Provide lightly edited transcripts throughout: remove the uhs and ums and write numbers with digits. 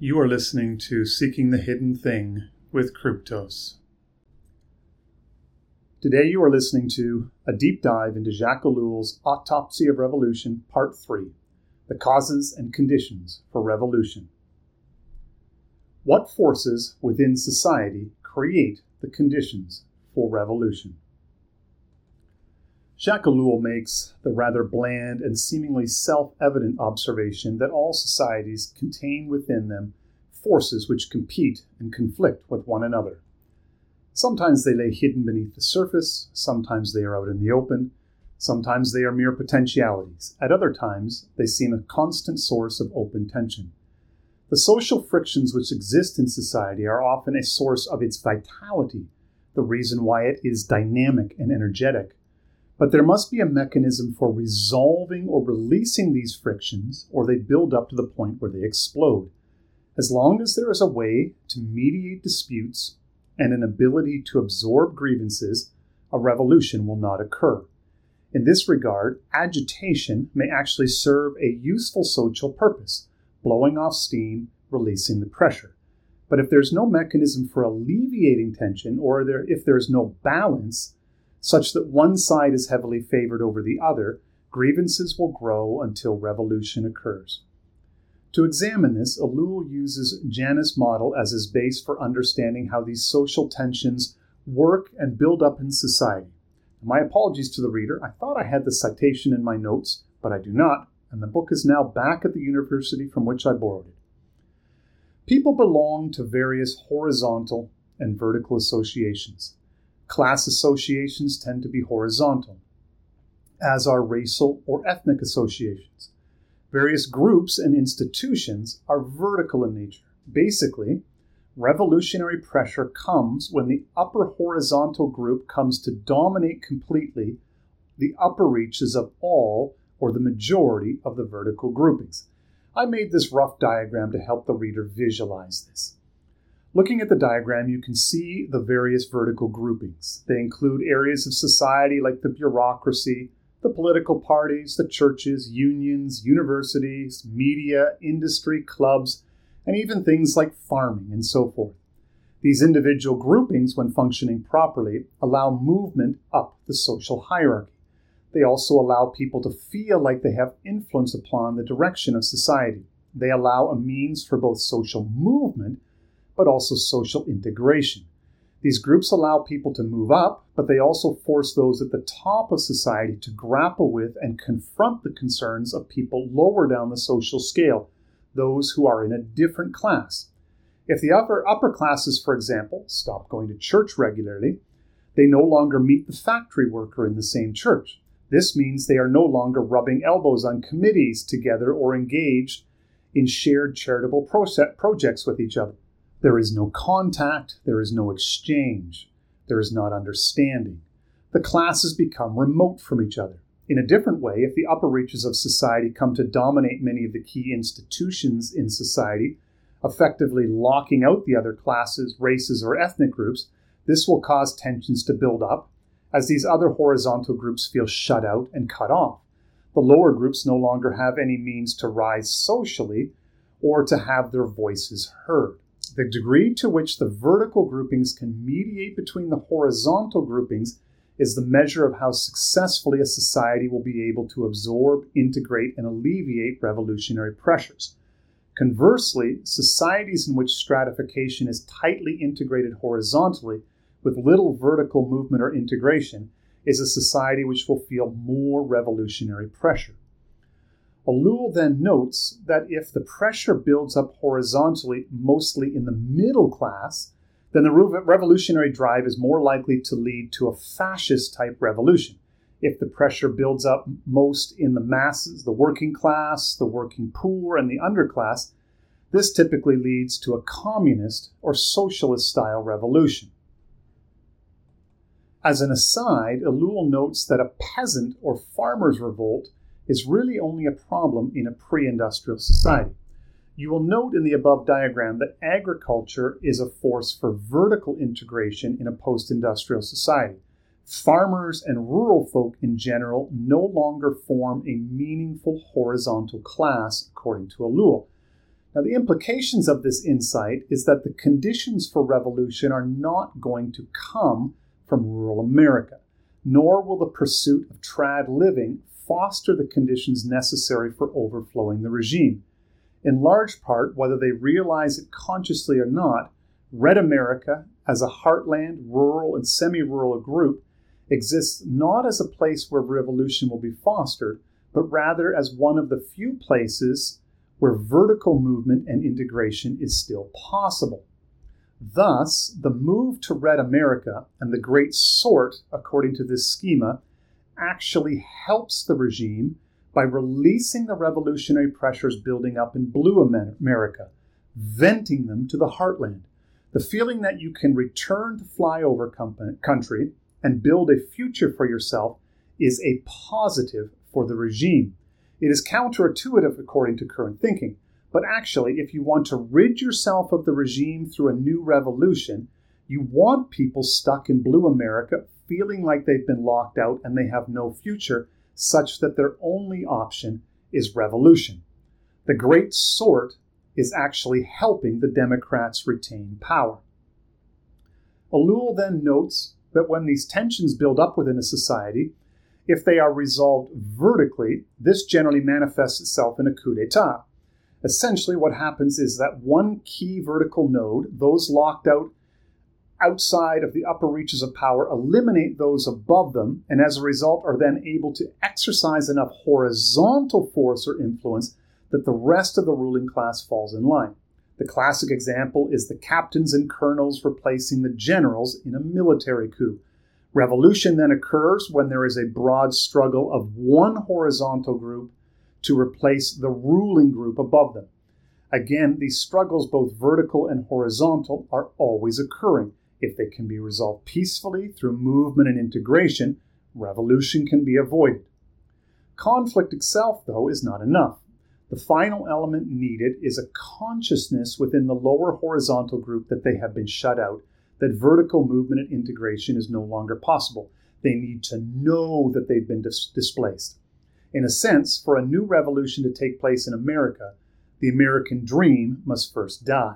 You are listening to Seeking the Hidden Thing with Kryptos. Today you are listening to a deep dive into Jacques Ellul's Autopsy of Revolution, Part 3, The Causes and Conditions for Revolution. What forces within society create the conditions for revolution? Jacques Ellul makes the rather bland and seemingly self-evident observation that all societies contain within them forces which compete and conflict with one another. Sometimes they lay hidden beneath the surface, sometimes they are out in the open, sometimes they are mere potentialities. At other times, they seem a constant source of open tension. The social frictions which exist in society are often a source of its vitality, the reason why it is dynamic and energetic. But there must be a mechanism for resolving or releasing these frictions, or they build up to the point where they explode. As long as there is a way to mediate disputes and an ability to absorb grievances, a revolution will not occur. In this regard, agitation may actually serve a useful social purpose, blowing off steam, releasing the pressure. But if there's no mechanism for alleviating tension, or if there's no balance, such that one side is heavily favored over the other, grievances will grow until revolution occurs. To examine this, Ellul uses Janus' model as his base for understanding how these social tensions work and build up in society. My apologies to the reader. I thought I had the citation in my notes, but I do not, and the book is now back at the university from which I borrowed it. People belong to various horizontal and vertical associations. Class associations tend to be horizontal, as are racial or ethnic associations. Various groups and institutions are vertical in nature. Basically, revolutionary pressure comes when the upper horizontal group comes to dominate completely the upper reaches of all or the majority of the vertical groupings. I made this rough diagram to help the reader visualize this. Looking at the diagram, you can see the various vertical groupings. They include areas of society like the bureaucracy, the political parties, the churches, unions, universities, media, industry, clubs, and even things like farming and so forth. These individual groupings, when functioning properly, allow movement up the social hierarchy. They also allow people to feel like they have influence upon the direction of society. They allow a means for both social movement but also social integration. These groups allow people to move up, but they also force those at the top of society to grapple with and confront the concerns of people lower down the social scale, those who are in a different class. If the upper classes, for example, stop going to church regularly, they no longer meet the factory worker in the same church. This means they are no longer rubbing elbows on committees together or engaged in shared charitable projects with each other. There is no contact, there is no exchange, there is not understanding. The classes become remote from each other. In a different way, if the upper reaches of society come to dominate many of the key institutions in society, effectively locking out the other classes, races, or ethnic groups, this will cause tensions to build up as these other horizontal groups feel shut out and cut off. The lower groups no longer have any means to rise socially or to have their voices heard. The degree to which the vertical groupings can mediate between the horizontal groupings is the measure of how successfully a society will be able to absorb, integrate, and alleviate revolutionary pressures. Conversely, societies in which stratification is tightly integrated horizontally with little vertical movement or integration is a society which will feel more revolutionary pressure. Ellul then notes that if the pressure builds up horizontally, mostly in the middle class, then the revolutionary drive is more likely to lead to a fascist-type revolution. If the pressure builds up most in the masses, the working class, the working poor, and the underclass, this typically leads to a communist or socialist-style revolution. As an aside, Ellul notes that a peasant or farmer's revolt is really only a problem in a pre-industrial society. You will note in the above diagram that agriculture is a force for vertical integration in a post-industrial society. Farmers and rural folk in general no longer form a meaningful horizontal class, according to Ellul. Now, the implications of this insight is that the conditions for revolution are not going to come from rural America, nor will the pursuit of trad living foster the conditions necessary for overflowing the regime. In large part, whether they realize it consciously or not, Red America, as a heartland, rural and semi-rural group, exists not as a place where revolution will be fostered, but rather as one of the few places where vertical movement and integration is still possible. Thus, the move to Red America and the Great Sort, according to this schema, actually helps the regime by releasing the revolutionary pressures building up in Blue America, venting them to the heartland. The feeling that you can return to flyover country and build a future for yourself is a positive for the regime. It is counterintuitive according to current thinking, but actually, if you want to rid yourself of the regime through a new revolution, you want people stuck in Blue America feeling like they've been locked out and they have no future, such that their only option is revolution. The Great Sort is actually helping the Democrats retain power. Ellul then notes that when these tensions build up within a society, if they are resolved vertically, this generally manifests itself in a coup d'etat. Essentially, what happens is that one key vertical node, those locked out outside of the upper reaches of power, eliminate those above them, and as a result are then able to exercise enough horizontal force or influence that the rest of the ruling class falls in line. The classic example is the captains and colonels replacing the generals in a military coup. Revolution then occurs when there is a broad struggle of one horizontal group to replace the ruling group above them. Again, these struggles, both vertical and horizontal, are always occurring. If they can be resolved peacefully through movement and integration, revolution can be avoided. Conflict itself, though, is not enough. The final element needed is a consciousness within the lower horizontal group that they have been shut out, that vertical movement and integration is no longer possible. They need to know that they've been displaced. In a sense, for a new revolution to take place in America, the American dream must first die.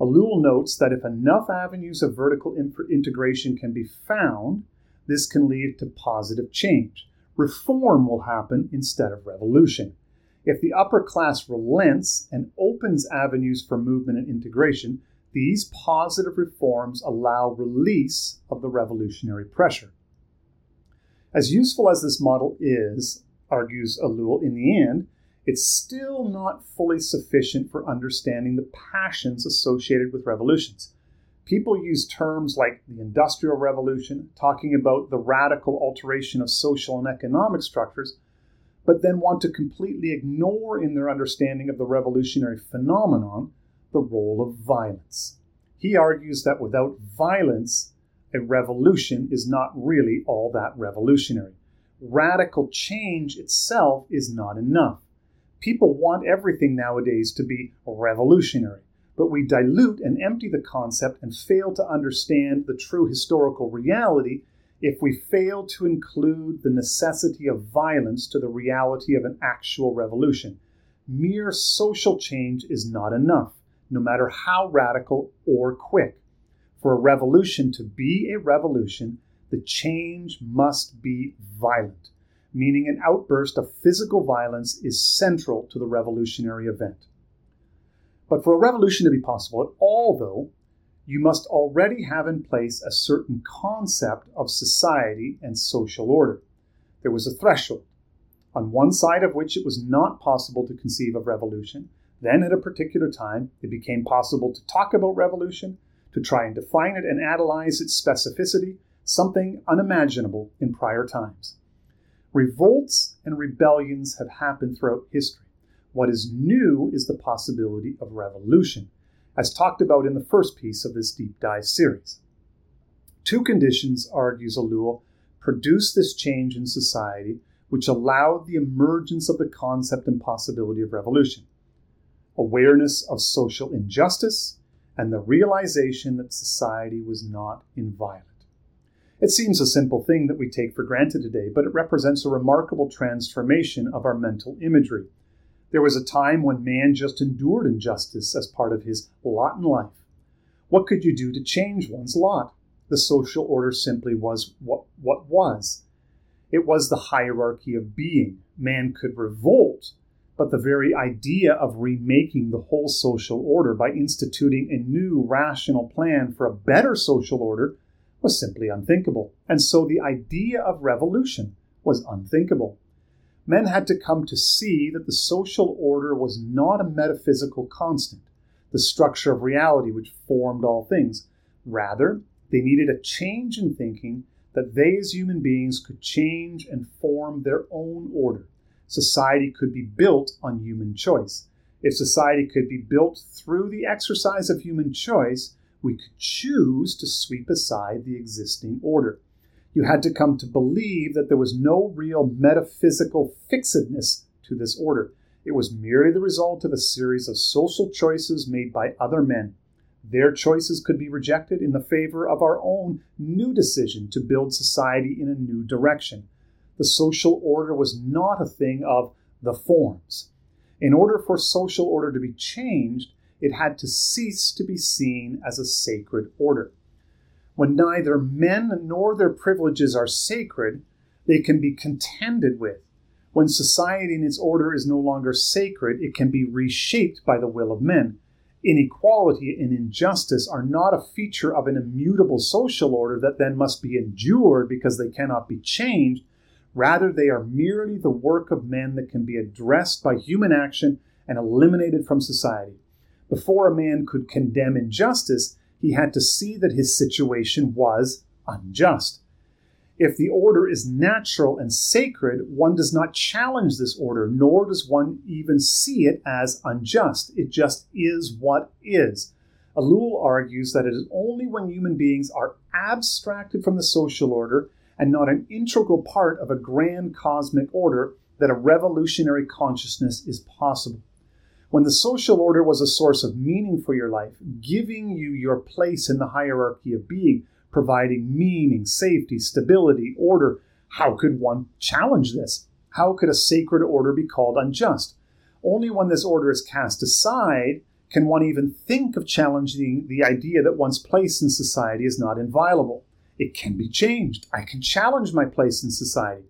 Ellul notes that if enough avenues of vertical integration can be found, this can lead to positive change. Reform will happen instead of revolution. If the upper class relents and opens avenues for movement and integration, these positive reforms allow release of the revolutionary pressure. As useful as this model is, argues Ellul, in the end, it's still not fully sufficient for understanding the passions associated with revolutions. People use terms like the Industrial Revolution, talking about the radical alteration of social and economic structures, but then want to completely ignore in their understanding of the revolutionary phenomenon the role of violence. He argues that without violence, a revolution is not really all that revolutionary. Radical change itself is not enough. People want everything nowadays to be revolutionary, but we dilute and empty the concept and fail to understand the true historical reality if we fail to include the necessity of violence to the reality of an actual revolution. Mere social change is not enough, no matter how radical or quick. For a revolution to be a revolution, the change must be violent, meaning an outburst of physical violence is central to the revolutionary event. But for a revolution to be possible at all, though, you must already have in place a certain concept of society and social order. There was a threshold, on one side of which it was not possible to conceive of revolution. Then at a particular time, it became possible to talk about revolution, to try and define it and analyze its specificity, something unimaginable in prior times. Revolts and rebellions have happened throughout history. What is new is the possibility of revolution, as talked about in the first piece of this deep dive series. Two conditions, argues Ellul, produce this change in society, which allowed the emergence of the concept and possibility of revolution: awareness of social injustice and the realization that society was not inviolate. It seems a simple thing that we take for granted today, but it represents a remarkable transformation of our mental imagery. There was a time when man just endured injustice as part of his lot in life. What could you do to change one's lot? The social order simply was what was. It was the hierarchy of being. Man could revolt, but the very idea of remaking the whole social order by instituting a new rational plan for a better social order was simply unthinkable. And so the idea of revolution was unthinkable. Men had to come to see that the social order was not a metaphysical constant, the structure of reality which formed all things. Rather, they needed a change in thinking that they as human beings could change and form their own order. Society could be built on human choice. If society could be built through the exercise of human choice, we could choose to sweep aside the existing order. You had to come to believe that there was no real metaphysical fixedness to this order. It was merely the result of a series of social choices made by other men. Their choices could be rejected in the favor of our own new decision to build society in a new direction. The social order was not a thing of the forms. In order for social order to be changed, it had to cease to be seen as a sacred order. When neither men nor their privileges are sacred, they can be contended with. When society and its order is no longer sacred, it can be reshaped by the will of men. Inequality and injustice are not a feature of an immutable social order that then must be endured because they cannot be changed. Rather, they are merely the work of men that can be addressed by human action and eliminated from society. Before a man could condemn injustice, he had to see that his situation was unjust. If the order is natural and sacred, one does not challenge this order, nor does one even see it as unjust. It just is what is. Ellul argues that it is only when human beings are abstracted from the social order and not an integral part of a grand cosmic order that a revolutionary consciousness is possible. When the social order was a source of meaning for your life, giving you your place in the hierarchy of being, providing meaning, safety, stability, order, how could one challenge this? How could a sacred order be called unjust? Only when this order is cast aside can one even think of challenging the idea that one's place in society is not inviolable. It can be changed. I can challenge my place in society.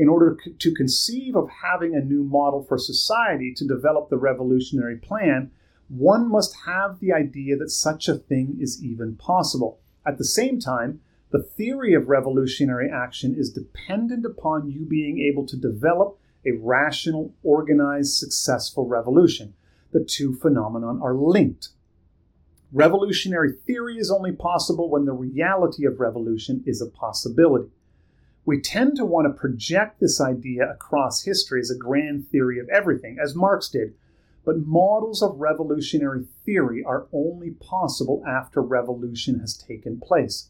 In order to conceive of having a new model for society, to develop the revolutionary plan, one must have the idea that such a thing is even possible. At the same time, the theory of revolutionary action is dependent upon you being able to develop a rational, organized, successful revolution. The two phenomenon are linked. Revolutionary theory is only possible when the reality of revolution is a possibility. We tend to want to project this idea across history as a grand theory of everything, as Marx did. But models of revolutionary theory are only possible after revolution has taken place.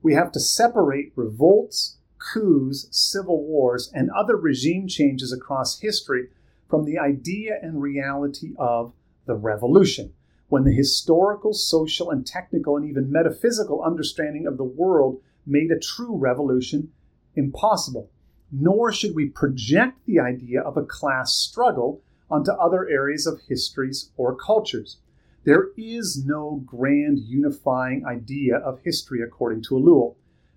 We have to separate revolts, coups, civil wars, and other regime changes across history from the idea and reality of the revolution, when the historical, social, and technical, and even metaphysical understanding of the world made a true revolution impossible. Nor should we project the idea of a class struggle onto other areas of histories or cultures. There is no grand unifying idea of history, according to Ellul.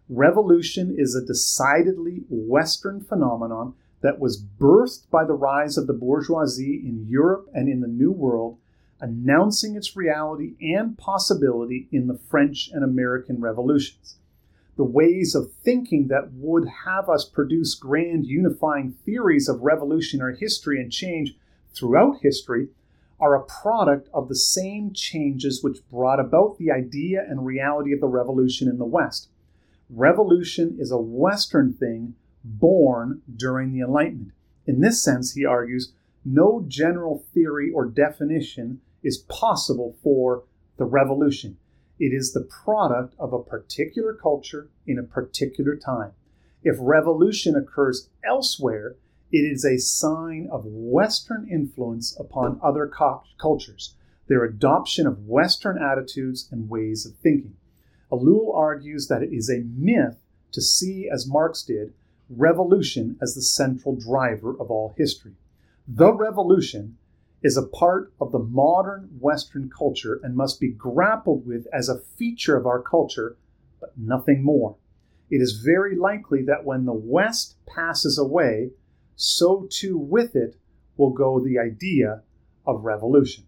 Revolution is a decidedly Western phenomenon that was birthed by the rise of the bourgeoisie in Europe and in the New World, announcing its reality and possibility in the French and American revolutions. The ways of thinking that would have us produce grand unifying theories of revolutionary history and change throughout history are a product of the same changes which brought about the idea and reality of the revolution in the West. Revolution is a Western thing born during the Enlightenment. In this sense, he argues, no general theory or definition is possible for the revolution. It is the product of a particular culture in a particular time. If revolution occurs elsewhere, it is a sign of Western influence upon other cultures, their adoption of Western attitudes and ways of thinking. Ellul argues that it is a myth to see, as Marx did, revolution as the central driver of all history. The revolution is a part of the modern Western culture and must be grappled with as a feature of our culture, but nothing more. It is very likely that when the West passes away, so too with it will go the idea of revolution.